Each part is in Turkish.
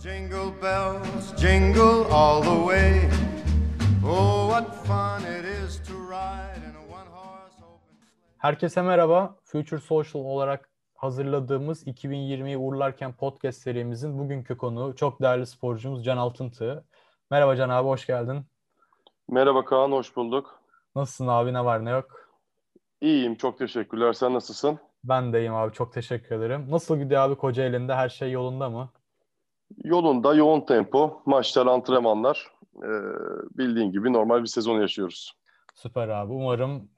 Jingle bells, jingle all the way. Oh, what fun it is to ride in a one-horse open sleigh. Herkese merhaba. Future Social olarak hazırladığımız 2020'yi uğurlarken podcast serimizin bugünkü konuğu çok değerli sporcumuz Can Altıntı. Merhaba Can abi, hoş geldin. Merhaba Kaan, hoş bulduk. Nasılsın abi, ne var ne yok? İyiyim, çok teşekkürler. Sen nasılsın? Ben de iyiyim abi, çok teşekkür ederim. Nasıl gidiyor abi Kocaeli'nde, her şey yolunda mı? Yolunda, yoğun tempo, maçlar, antrenmanlar. Bildiğin gibi normal bir sezon yaşıyoruz. Süper abi. Umarım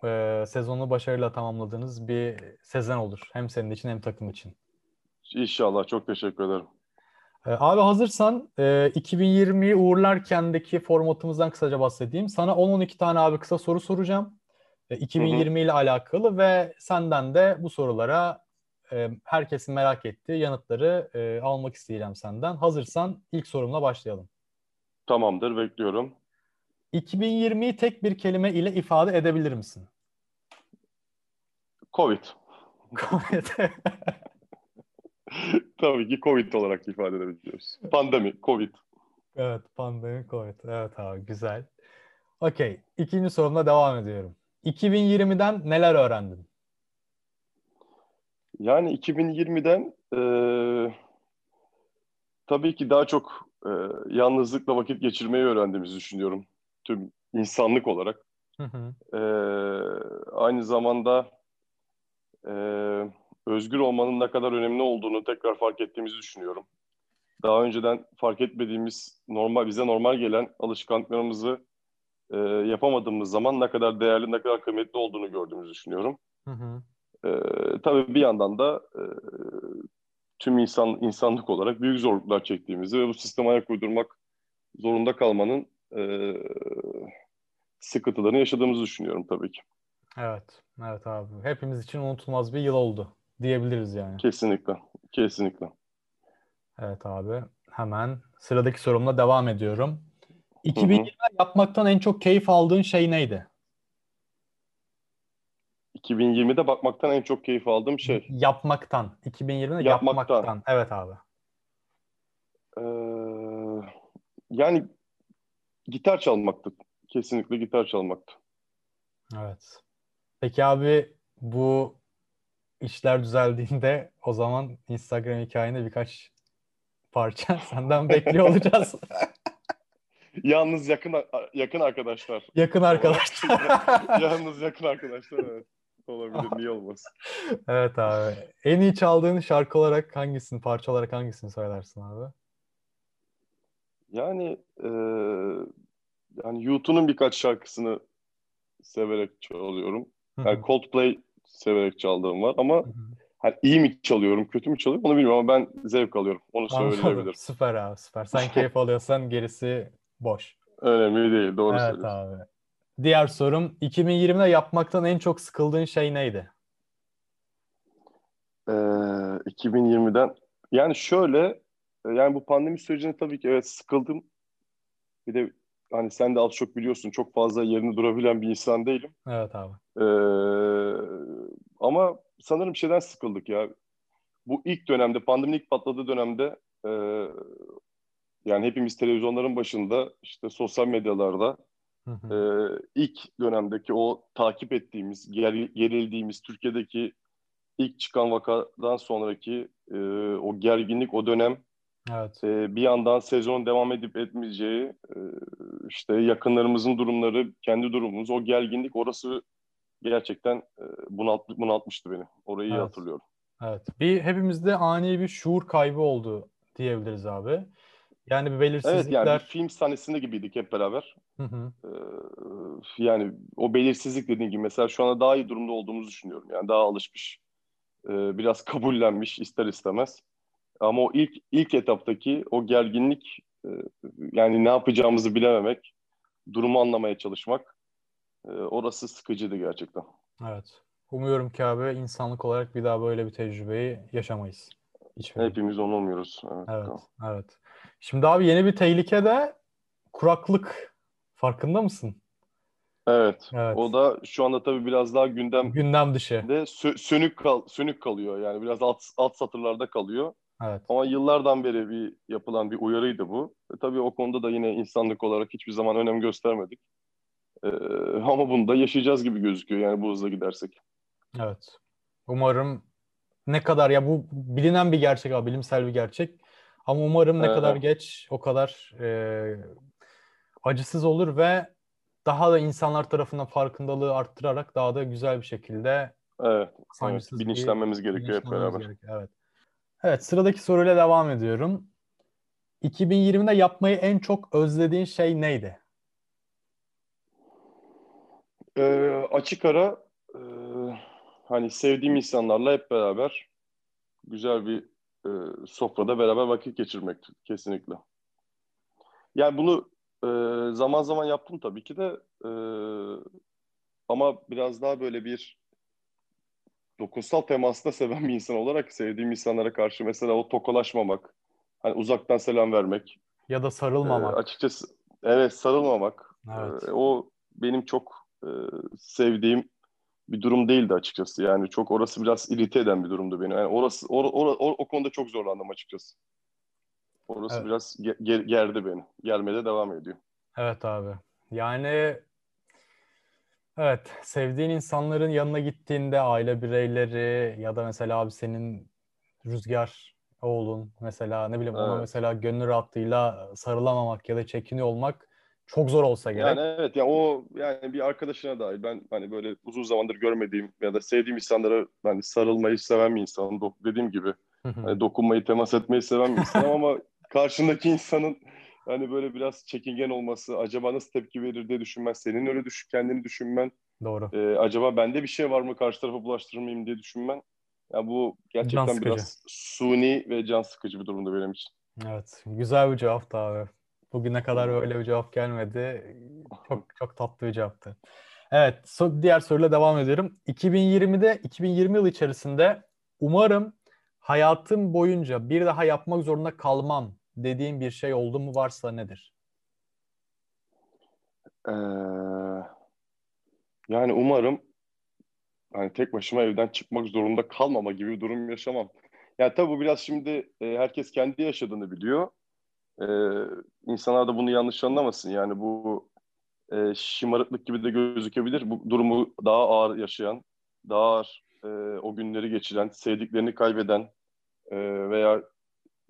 sezonu başarıyla tamamladığınız bir sezon olur. Hem senin için hem takım için. İnşallah. Çok teşekkür ederim. Abi hazırsan 2020'yi uğurlarken'deki formatımızdan kısaca bahsedeyim. Sana 10-12 tane abi kısa soru soracağım. 2020 ile alakalı ve senden de bu sorulara herkesin merak ettiği yanıtları almak isteyeceğim senden. Hazırsan ilk sorumla başlayalım. Tamamdır, bekliyorum. 2020'yi tek bir kelime ile ifade edebilir misin? Covid. Tabii ki Covid olarak ifade edebiliyoruz. Pandemi, Covid. Evet, pandemi, Covid. Evet abi, güzel. Okey, ikinci sorumla devam ediyorum. 2020'den neler öğrendin? Yani 2020'den tabii ki daha çok yalnızlıkla vakit geçirmeyi öğrendiğimizi düşünüyorum. Tüm insanlık olarak. Aynı zamanda özgür olmanın ne kadar önemli olduğunu tekrar fark ettiğimizi düşünüyorum. Daha önceden fark etmediğimiz, bize normal gelen alışkanlıklarımızı yapamadığımız zaman ne kadar değerli, ne kadar kıymetli olduğunu gördüğümüzü düşünüyorum. Tabii bir yandan da tüm insanlık olarak büyük zorluklar çektiğimizi ve bu sisteme ayak uydurmak zorunda kalmanın sıkıntılarını yaşadığımızı düşünüyorum tabii ki. Evet abi. Hepimiz için unutulmaz bir yıl oldu diyebiliriz yani. Kesinlikle. Evet abi. Hemen sıradaki sorumla devam ediyorum. 2020'de yapmaktan en çok keyif aldığın şey neydi? 2020'de bakmaktan en çok keyif aldığım şey. Yapmaktan. 2020'de yapmaktan. Evet abi. Yani gitar çalmaktı. Kesinlikle gitar çalmaktı. Evet. Peki abi bu işler düzeldiğinde o zaman Instagram hikayende birkaç parça senden bekliyor olacağız. Yalnız yakın arkadaşlar. Yakın arkadaşlar. Yalnız yakın arkadaşlar, evet. Olabilir, niye olmasın? Evet abi. En iyi çaldığın şarkı olarak hangisini, parça olarak hangisini söylersin abi? Yani yani U2'nun birkaç şarkısını severek çalıyorum. Yani Coldplay severek çaldığım var ama hani iyi mi çalıyorum, kötü mü çalıyorum onu bilmiyorum ama ben zevk alıyorum. Onu söyleyebilirim. Süper abi, süper. Sen keyif alıyorsan gerisi boş. Önemli değil, doğru söylüyorsun. Evet abi. Diğer sorum, 2020'de yapmaktan en çok sıkıldığın şey neydi? 2020'den yani şöyle, yani bu pandemi sürecinde tabii ki evet sıkıldım. Bir de hani sen de az çok biliyorsun, çok fazla yerinde durabilen bir insan değilim. Evet abi. Ama sanırım şeyden sıkıldık ya. Bu ilk dönemde, pandeminin ilk patladığı dönemde yani hepimiz televizyonların başında, işte sosyal medyalarda ilk dönemdeki o takip ettiğimiz, gerildiğimiz Türkiye'deki ilk çıkan vakadan sonraki o gerginlik, o dönem, evet. Bir yandan sezon devam edip etmeyeceği, işte yakınlarımızın durumları, kendi durumumuz, o gerginlik, orası gerçekten bunaltmıştı beni. Orayı evet. İyi hatırlıyorum. Evet. Hepimizde ani bir şuur kaybı oldu diyebiliriz abi. Yani bir belirsizlikler... Evet, yani bir film sahnesinde gibiydik hep beraber. Yani o belirsizlik dediğin gibi mesela şu anda daha iyi durumda olduğumuzu düşünüyorum. Yani daha alışmış, biraz kabullenmiş ister istemez. Ama o ilk etaptaki o gerginlik, yani ne yapacağımızı bilememek, durumu anlamaya çalışmak, orası sıkıcıydı gerçekten. Evet. Umuyorum ki abi insanlık olarak bir daha böyle bir tecrübeyi yaşamayız. Hepimiz onu umuyoruz. Evet. Şimdi abi yeni bir tehlike de kuraklık. Farkında mısın? Evet. O da şu anda tabii biraz daha gündem dışı. Sönük kalıyor yani biraz alt satırlarda kalıyor. Evet. Ama yıllardan beri yapılan bir uyarıydı bu. Tabii o konuda da yine insanlık olarak hiçbir zaman önem göstermedik. Ama bunu da yaşayacağız gibi gözüküyor yani bu hızla gidersek. Evet. Umarım ne kadar ya bu bilinen bir gerçek abi, bilimsel bir gerçek. Ama umarım ne kadar geç o kadar acısız olur ve daha da insanlar tarafından farkındalığı arttırarak daha da güzel bir şekilde bilinçlenmemiz gerekiyor hep beraber. Evet, sıradaki soruyla devam ediyorum. 2020'de yapmayı en çok özlediğin şey neydi? Açık ara hani sevdiğim insanlarla hep beraber güzel bir sofrada beraber vakit geçirmek kesinlikle. Yani bunu zaman zaman yaptım tabii ki de ama biraz daha böyle bir dokunsal temasını seven bir insan olarak sevdiğim insanlara karşı mesela o tokalaşmamak, hani uzaktan selam vermek ya da sarılmamak. Açıkçası sarılmamak. Evet. O benim çok sevdiğim bir durum değildi açıkçası. Yani çok orası biraz irite eden bir durumdu beni. Yani orası o konuda çok zorlandım açıkçası. Orası biraz gerdi beni. Gelmede devam ediyor. Evet abi. Yani sevdiğin insanların yanına gittiğinde aile bireyleri ya da mesela abi senin Rüzgar oğlun mesela ne bileyim ona mesela gönül rahatlığıyla sarılamamak ya da çekiniyor olmak çok zor olsa gerek. Yani yani bir arkadaşına dair ben hani böyle uzun zamandır görmediğim ya da sevdiğim insanlara hani sarılmayı seven bir insanım. Dediğim gibi hani dokunmayı, temas etmeyi seven bir insanım ama karşındaki insanın hani böyle biraz çekingen olması, acaba nasıl tepki verir diye düşünmen, senin öyle kendini düşünmen. Doğru. Acaba bende bir şey var mı, karşı tarafa bulaştırmayayım diye düşünmen. Ya bu gerçekten biraz suni ve can sıkıcı bir durumda benim için. Evet, güzel bir cevaptı abi. Bugüne kadar böyle bir cevap gelmedi. Çok çok tatlı bir cevaptı. Evet, diğer soruyla devam ediyorum. 2020 yılı içerisinde umarım hayatım boyunca bir daha yapmak zorunda kalmam dediğin bir şey oldu mu, varsa nedir? Yani umarım hani tek başıma evden çıkmak zorunda kalmama gibi bir durum yaşamam. Yani tabii bu biraz şimdi herkes kendi yaşadığını biliyor. İnsanlar da bunu yanlış anlamasın. Yani bu şımarıklık gibi de gözükebilir. Bu durumu daha ağır yaşayan, daha ağır o günleri geçiren, sevdiklerini kaybeden veya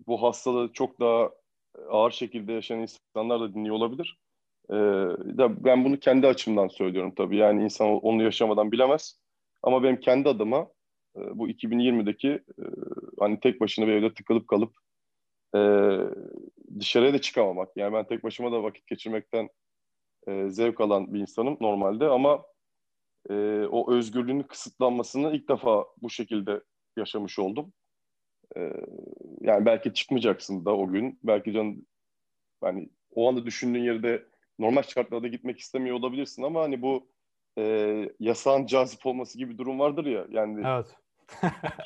bu hastalığı çok daha ağır şekilde yaşayan insanlar da dinliyor olabilir. Ben bunu kendi açımdan söylüyorum tabii. Yani insan onu yaşamadan bilemez. Ama benim kendi adıma bu 2020'deki hani tek başına bir evde tıkılıp kalıp dışarıya da çıkamamak. Yani ben tek başıma da vakit geçirmekten zevk alan bir insanım normalde ama o özgürlüğünün kısıtlanmasını ilk defa bu şekilde yaşamış oldum. Yani belki çıkmayacaksın da o gün. Belki yani o anda düşündüğün yerde normal şartlarda gitmek istemiyor olabilirsin ama hani bu yasağın cazip olması gibi bir durum vardır ya. Yani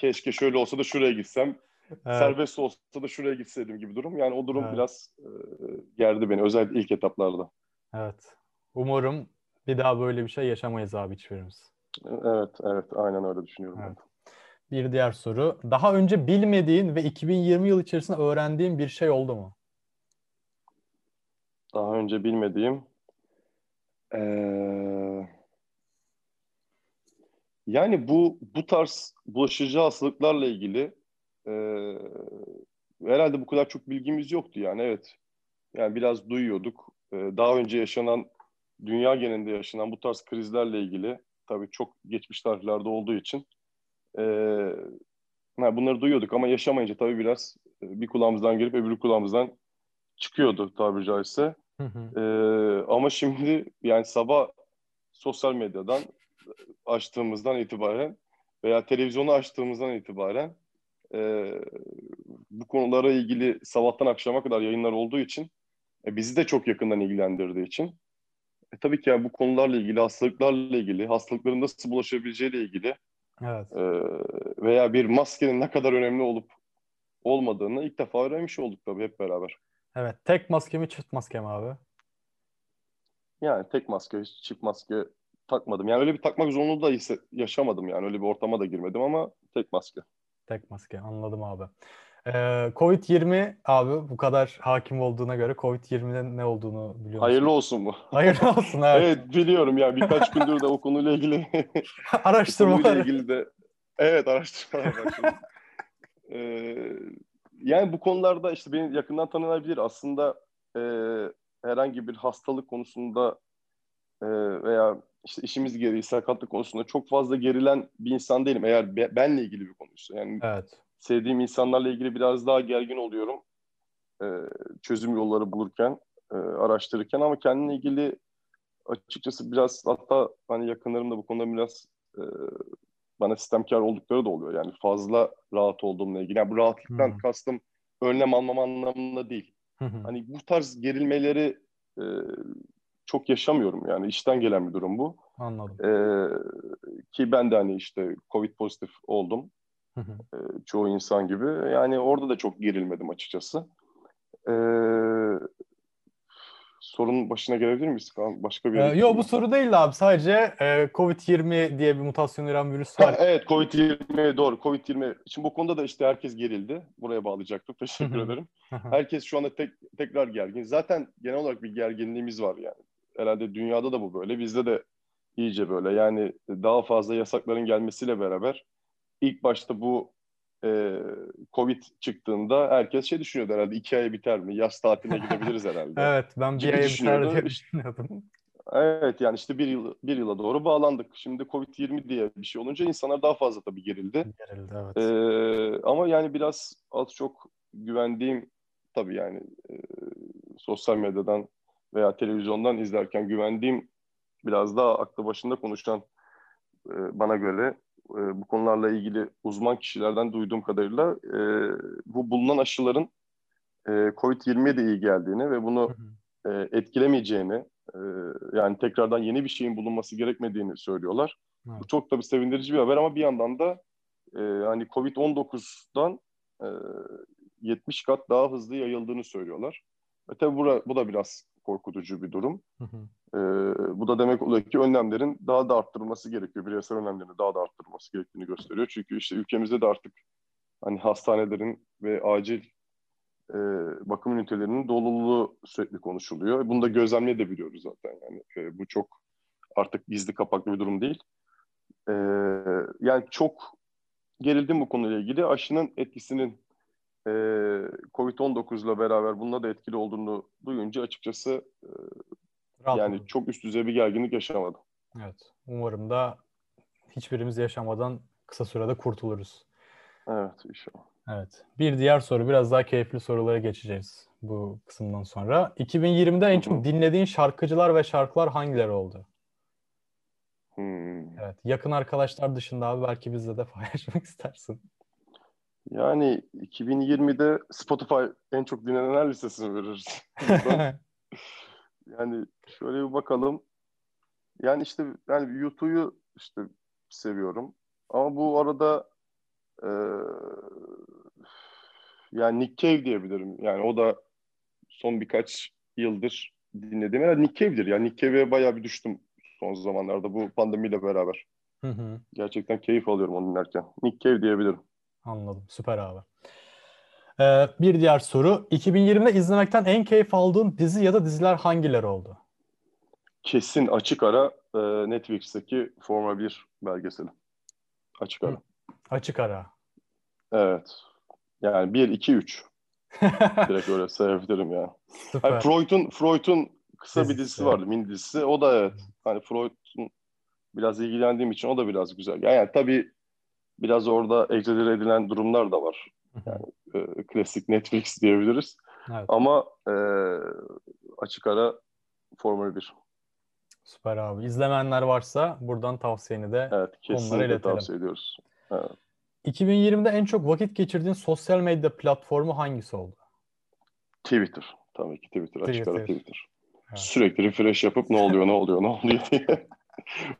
keşke şöyle olsa da şuraya gitsem. Serbest olsa da şuraya gitseydim gibi durum. Yani o durum biraz gerdi beni. Özellikle ilk etaplarda. Evet. Umarım bir daha böyle bir şey yaşamayız abi hiçbirimiz. Evet. Aynen öyle düşünüyorum. Evet. Bir diğer soru. Daha önce bilmediğin ve 2020 yılı içerisinde öğrendiğin bir şey oldu mu? Daha önce bilmediğim yani bu tarz bulaşıcı hastalıklarla ilgili herhalde bu kadar çok bilgimiz yoktu yani Yani biraz duyuyorduk. Daha önce yaşanan, dünya genelinde yaşanan bu tarz krizlerle ilgili tabii çok geçmiş tarihlerde olduğu için bunları duyuyorduk ama yaşamayınca tabii biraz bir kulağımızdan girip öbür kulağımızdan çıkıyordu tabiri caizse. Ama şimdi yani sabah sosyal medyadan açtığımızdan itibaren veya televizyonu açtığımızdan itibaren bu konulara ilgili sabahtan akşama kadar yayınlar olduğu için bizi de çok yakından ilgilendirdiği için tabii ki yani bu konularla ilgili, hastalıklarla ilgili, hastalıkların nasıl bulaşabileceğiyle ilgili veya bir maskenin ne kadar önemli olup olmadığını ilk defa öğrenmiş olduk tabii hep beraber. Evet. Tek maske mi, çift maske mi abi? Yani tek maske, çift maske takmadım. Yani öyle bir takmak zorunluluğu da yaşamadım yani. Öyle bir ortama da girmedim ama tek maske. Anladım abi. Covid-20 abi bu kadar hakim olduğuna göre Covid-20'nin ne olduğunu biliyor musun? Hayırlı olsun bu. Hayırlı olsun abi. Evet biliyorum ya birkaç gündür de o konuyla ilgili araştırmalar başladım. Yani bu konularda işte beni yakından tanınabilir aslında herhangi bir hastalık konusunda veya işte işimiz gereği sakatlık konusunda çok fazla gerilen bir insan değilim eğer benle ilgili bir konuysa. Yani evet. Sevdiğim insanlarla ilgili biraz daha gergin oluyorum çözüm yolları bulurken, araştırırken ama kendimle ilgili açıkçası biraz hatta hani yakınlarım da bu konuda biraz bana sistemkar oldukları da oluyor. Yani fazla rahat olduğumla ilgili. Yani bu rahatlıktan kastım önlem almam anlamında değil. Hani bu tarz gerilmeleri çok yaşamıyorum yani işten gelen bir durum bu. Anladım. Ki ben de hani işte COVID pozitif oldum. Çoğu insan gibi. Yani orada da çok gerilmedim açıkçası. Sorunun başına gelebilir miyiz? Başka bir yok bu soru değil abi. Sadece Covid-20 diye bir mutasyon üren virüs var. Evet Covid-20 doğru. Covid-20. Şimdi bu konuda da işte herkes gerildi. Buraya bağlayacaktık. Teşekkür ederim. Herkes şu anda tekrar gergin. Zaten genel olarak bir gerginliğimiz var yani. Herhalde dünyada da bu böyle. Bizde de iyice böyle. Yani daha fazla yasakların gelmesiyle beraber İlk başta bu Covid çıktığında herkes şey düşünüyordu herhalde 2 aya biter mi? Yaz tatiline gidebiliriz herhalde. Evet ben 1 aya biter diye düşünüyordum. Evet yani işte bir yıla doğru bağlandık. Şimdi Covid-20 diye bir şey olunca insanlar daha fazla tabii gerildi. Gerildi evet. Ama yani biraz az çok güvendiğim tabii yani sosyal medyadan veya televizyondan izlerken güvendiğim biraz daha aklı başında konuşan bana göre bu konularla ilgili uzman kişilerden duyduğum kadarıyla bu bulunan aşıların COVID-20'ye de iyi geldiğini ve bunu etkilemeyeceğini yani tekrardan yeni bir şeyin bulunması gerekmediğini söylüyorlar. Evet. Bu çok tabii sevindirici bir haber ama bir yandan da hani COVID-19'dan 70 kat daha hızlı yayıldığını söylüyorlar. Tabii bu da biraz korkutucu bir durum. Bu da demek oluyor ki önlemlerin daha da arttırılması gerekiyor. Bireysel önlemlerin daha da arttırılması gerektiğini gösteriyor. Çünkü işte ülkemizde de artık hani hastanelerin ve acil bakım ünitelerinin doluluğu sürekli konuşuluyor. Bunu da gözlemleyebiliyoruz zaten. Yani bu çok artık gizli kapaklı bir durum değil. Yani çok gerildim bu konuyla ilgili. Aşının etkisinin Covid-19'la beraber bununla da etkili olduğunu duyunca açıkçası yani çok üst düzey bir gerginlik yaşamadım. Evet. Umarım da hiçbirimiz yaşamadan kısa sürede kurtuluruz. Evet inşallah. Evet. Bir diğer soru. Biraz daha keyifli sorulara geçeceğiz bu kısımdan sonra. 2020'de en çok dinlediğin şarkıcılar ve şarkılar hangileri oldu? Evet. Yakın arkadaşlar dışında abi belki bizle de paylaşmak istersin. Yani 2020'de Spotify en çok dinlenenler listesini veririz. Yani şöyle bir bakalım. Yani işte yani U2'yu işte seviyorum. Ama bu arada yani Nick Cave diyebilirim. Yani o da son birkaç yıldır dinlediğim herhalde Nick Cave'dir. Yani Nick Cave'e bayağı bir düştüm son zamanlarda bu pandemiyle beraber. Gerçekten keyif alıyorum onu dinlerken. Nick Cave diyebilirim. Anladım. Süper abi. Bir diğer soru. 2020'de izlemekten en keyif aldığın dizi ya da diziler hangileri oldu? Kesin açık ara Netflix'teki Formula 1 belgeseli. Açık ara. Açık ara. Evet. Yani 1, 2, 3. Direkt öyle sayabilirim ya. Yani Freud'un kısa bir dizisi vardı. Mini dizisi. O da evet. Hani Freud'un biraz ilgilendiğim için o da biraz güzel. Yani tabii biraz orada egzajere edilen durumlar da var. Yani klasik Netflix diyebiliriz. Evet. Ama açık ara Formula 1. Süper abi. İzlemeyenler varsa buradan tavsiyeni de evet, onlara iletelim. Tavsiye ediyoruz. Evet. 2020'de en çok vakit geçirdiğin sosyal medya platformu hangisi oldu? Twitter. Tabii ki Twitter. Açık ara Twitter. Evet. Sürekli refresh yapıp ne oluyor diye.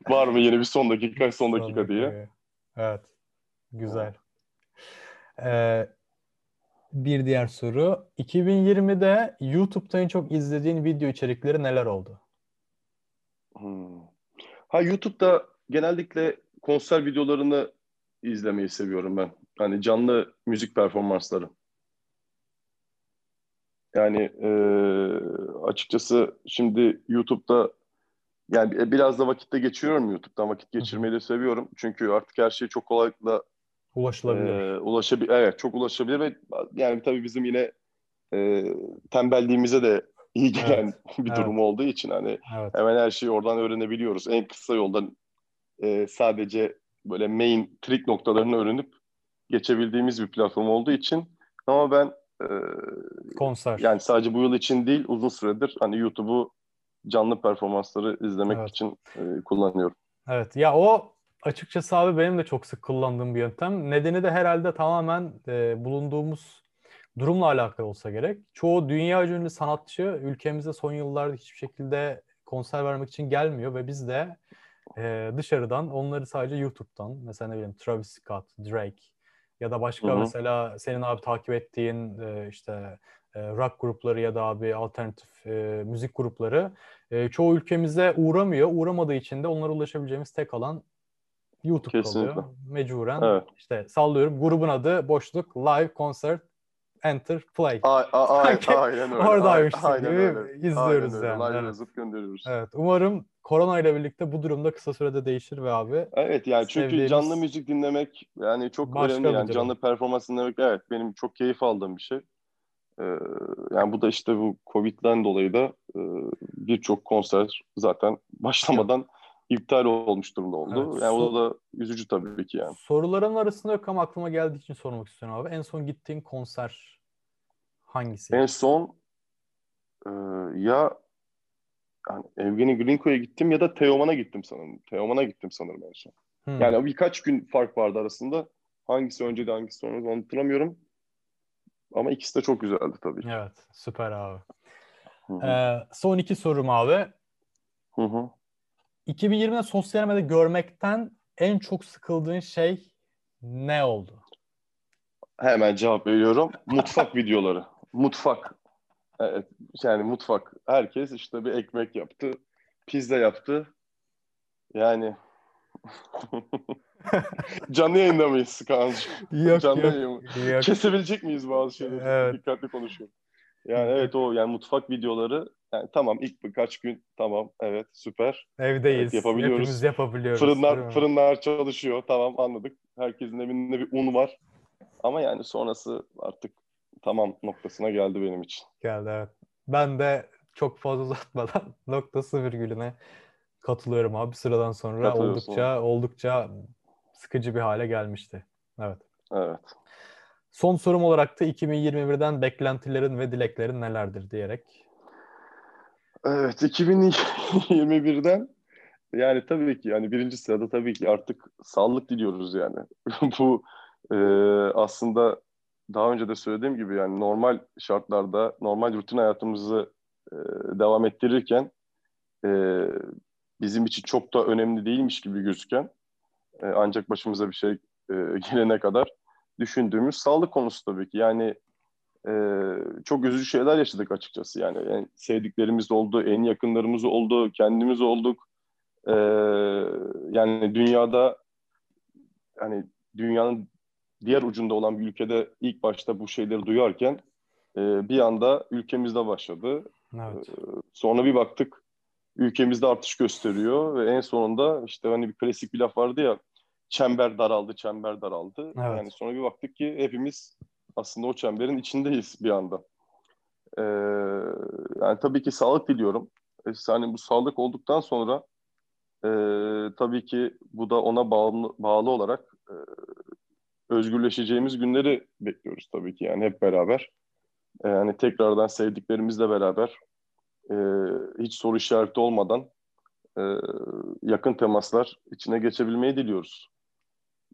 Var mı yeni bir son dakika diye. Evet. Güzel. Bir diğer soru. 2020'de YouTube'da en çok izlediğin video içerikleri neler oldu? YouTube'da genellikle konser videolarını izlemeyi seviyorum ben. Hani canlı müzik performansları. Yani açıkçası şimdi YouTube'da yani biraz da vakitte geçiriyorum YouTube'dan. Vakit geçirmeyi de seviyorum. Çünkü artık her şey çok kolaylıkla ulaşılabilir. Evet, çok ulaşılabilir ve yani tabii bizim yine tembelliğimize de iyi gelen bir durum olduğu için hani hemen her şeyi oradan öğrenebiliyoruz. En kısa yoldan sadece böyle main trik noktalarını öğrenip geçebildiğimiz bir platform olduğu için. Ama ben konser. Yani sadece bu yıl için değil, uzun süredir hani YouTube'u canlı performansları izlemek için kullanıyorum. Evet. Ya o açıkçası abi benim de çok sık kullandığım bir yöntem. Nedeni de herhalde tamamen bulunduğumuz durumla alakalı olsa gerek. Çoğu dünya ünlü sanatçı ülkemize son yıllarda hiçbir şekilde konser vermek için gelmiyor ve biz de dışarıdan onları sadece YouTube'dan, mesela ne bileyim Travis Scott, Drake ya da başka mesela senin abi takip ettiğin işte rock grupları ya da abi alternatif müzik grupları çoğu ülkemize uğramıyor. Uğramadığı için de onlara ulaşabileceğimiz tek alan YouTube oluyor. Mecburen işte sallıyorum grubun adı boşluk live concert enter play. Aynen öyle. Oradaymışsın gibi izliyoruz yani. Live yazıp gönderiyoruz. Evet, umarım korona ile birlikte bu durumda kısa sürede değişir ve abi. Evet yani çünkü canlı müzik dinlemek yani çok önemli yani canlı performans dinlemek benim çok keyif aldığım bir şey. Yani bu da işte bu Covid'den dolayı da birçok konser zaten başlamadan iptal olmuş durumda oldu. Evet, yani o da üzücü tabii ki yani. Soruların arasında yok ama aklıma geldiği için sormak istiyorum abi. En son gittiğin konser hangisi? En son yani Evgeny Grinko'ya gittim ya da Teoman'a gittim sanırım. En son. Yani birkaç gün fark vardı arasında. Hangisi önceydi hangisi sonraydı hatırlamıyorum. Ama ikisi de çok güzeldi tabii. Evet, süper abi. Son iki sorum abi. 2020'de sosyal medyada görmekten en çok sıkıldığın şey ne oldu? Hemen cevap veriyorum. Mutfak videoları. Mutfak. Evet, yani mutfak. Herkes işte bir ekmek yaptı, pizza yaptı. Yani canlı yayında mıyız Kaan'cığım? Yok. Kesebilecek miyiz bazı şeyleri? Evet. Dikkatli konuşuyorum. Yani evet o yani mutfak videoları yani tamam ilk birkaç gün tamam evet süper. Evdeyiz. Evet, yapabiliyoruz. Hepimiz yapabiliyoruz. Fırınlar çalışıyor. Tamam anladık. Herkesin evinde bir un var. Ama yani sonrası artık tamam noktasına geldi benim için. Geldi evet. Ben de çok fazla uzatmadan noktası virgülüne katılıyorum abi. Sıradan sonra oldukça sıkıcı bir hale gelmişti. Evet. Son sorum olarak da 2021'den beklentilerin ve dileklerin nelerdir diyerek. Evet, 2021'den yani tabii ki yani birinci sırada tabii ki artık sağlık diliyoruz yani. Bu aslında daha önce de söylediğim gibi yani normal şartlarda normal rutin hayatımızı devam ettirirken bizim için çok da önemli değilmiş gibi gözüken ancak başımıza bir şey gelene kadar düşündüğümüz sağlık konusu tabii ki. Yani çok üzücü şeyler yaşadık açıkçası. Yani sevdiklerimiz oldu, en yakınlarımız oldu, kendimiz olduk. Yani dünyada yani dünyanın diğer ucunda olan bir ülkede ilk başta bu şeyleri duyarken bir anda ülkemizde başladı. Evet. Sonra bir baktık ülkemizde artış gösteriyor ve en sonunda işte hani bir klasik bir laf vardı ya çember daraldı. Evet. Yani sonra bir baktık ki hepimiz aslında o çemberin içindeyiz bir anda. Yani tabii ki sağlık diliyorum. Yani bu sağlık olduktan sonra tabii ki bu da ona bağlı olarak özgürleşeceğimiz günleri bekliyoruz tabii ki. Yani hep beraber. Yani tekrardan sevdiklerimizle beraber hiç soru işareti olmadan yakın temaslar içine geçebilmeyi diliyoruz.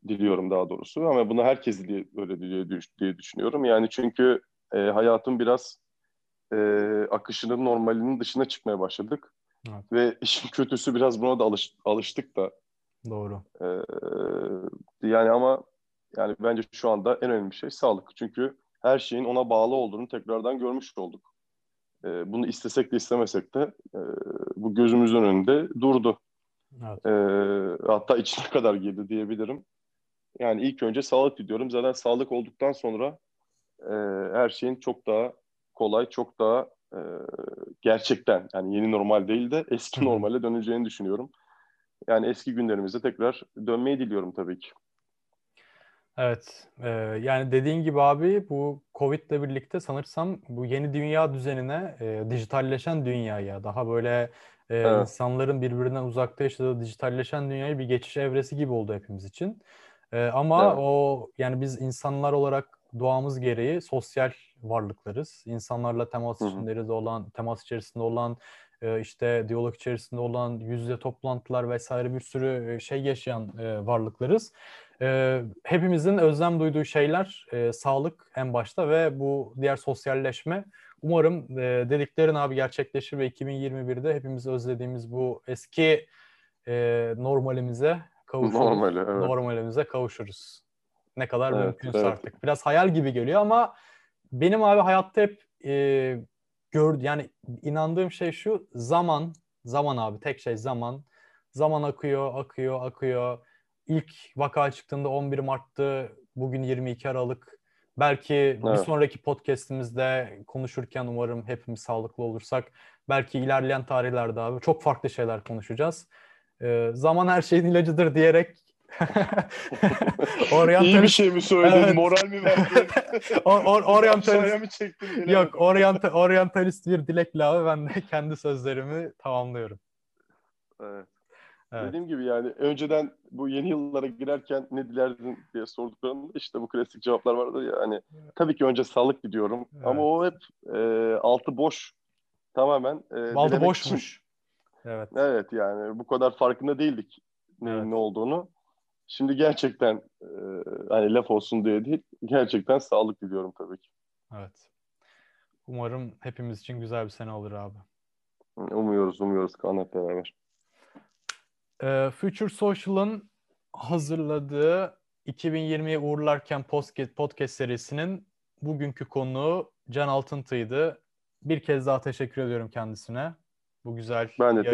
Diliyorum daha doğrusu ama bunu herkes diye öyle diye düşünüyorum. Yani çünkü hayatın biraz akışının normalinin dışına çıkmaya başladık. Evet. Ve işin kötüsü biraz buna da alıştık da. Doğru. Yani ama yani bence şu anda en önemli şey sağlık. Çünkü her şeyin ona bağlı olduğunu tekrardan görmüş olduk. Bunu istesek de istemesek de bu gözümüzün önünde durdu. Evet. Hatta içine kadar girdi diyebilirim. Yani ilk önce sağlık diliyorum. Zaten sağlık olduktan sonra her şeyin çok daha kolay, çok daha gerçekten yani yeni normal değil de eski normale döneceğini düşünüyorum. Yani eski günlerimize tekrar dönmeyi diliyorum tabii ki. Evet. Yani dediğin gibi abi, bu Covid'le birlikte sanırsam bu yeni dünya düzenine, dijitalleşen dünyaya, daha böyle evet, insanların birbirinden uzakta yaşadığı dijitalleşen dünyayı bir geçiş evresi gibi oldu hepimiz için. Ama evet, o yani biz insanlar olarak doğamız gereği sosyal varlıklarız. İnsanlarla temas içindeyiz olan, temas içerisinde olan, işte diyalog içerisinde olan, yüz yüze toplantılar vesaire bir sürü şey yaşayan varlıklarız. Hepimizin özlem duyduğu şeyler sağlık en başta ve bu diğer sosyalleşme. Umarım dediklerin abi gerçekleşir ve 2021'de hepimiz özlediğimiz bu eski normalimize kavuşuruz. Normali, evet. Normalimize kavuşuruz. Ne kadar evet, mümkünse evet, artık. Biraz hayal gibi geliyor ama benim abi hayatta hep yani inandığım şey şu: zaman, zaman abi, tek şey zaman. Zaman akıyor, akıyor, akıyor. İlk vaka çıktığında 11 Mart'tı, bugün 22 Aralık. Belki evet, bir sonraki podcast'imizde konuşurken umarım hepimiz sağlıklı olursak, belki ilerleyen tarihlerde abi çok farklı şeyler konuşacağız. Zaman her şeyin ilacıdır diyerek İyi bir şey mi söyledin? Evet. Moral mi verdin? Oryantalist. Yok, oryantalist bir dilekle abi ben de kendi sözlerimi tamamlıyorum. Evet. Evet. Dediğim gibi yani önceden bu yeni yıllara girerken ne dilerdin diye sorduklarında işte bu klasik cevaplar vardı ya hani, tabii ki önce sağlık diliyorum evet, ama o hep altı boş, tamamen altı boşmuş. Evet. Evet yani bu kadar farkında değildik neyin evet, ne olduğunu. Şimdi gerçekten hani laf olsun diye değil, gerçekten sağlık diliyorum tabii ki. Evet. Umarım hepimiz için güzel bir sene olur abi. Umuyoruz Kaan'la beraber. Future Social'ın hazırladığı 2020'ye uğurlarken podcast serisinin bugünkü konuğu Can Altıntı'ydı. Bir kez daha teşekkür ediyorum kendisine. Bu güzel yayın için. Ben de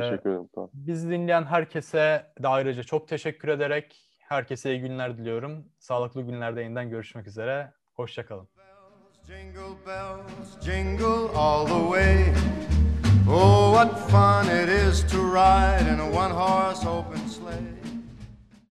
teşekkür ediyorum. Tamam. Bizi dinleyen herkese de ayrıca çok teşekkür ederek herkese iyi günler diliyorum. Sağlıklı günlerde yeniden görüşmek üzere. Hoşçakalın. Jingle bells, jingle all the way. Oh, what fun it is to ride in a one-horse open sleigh.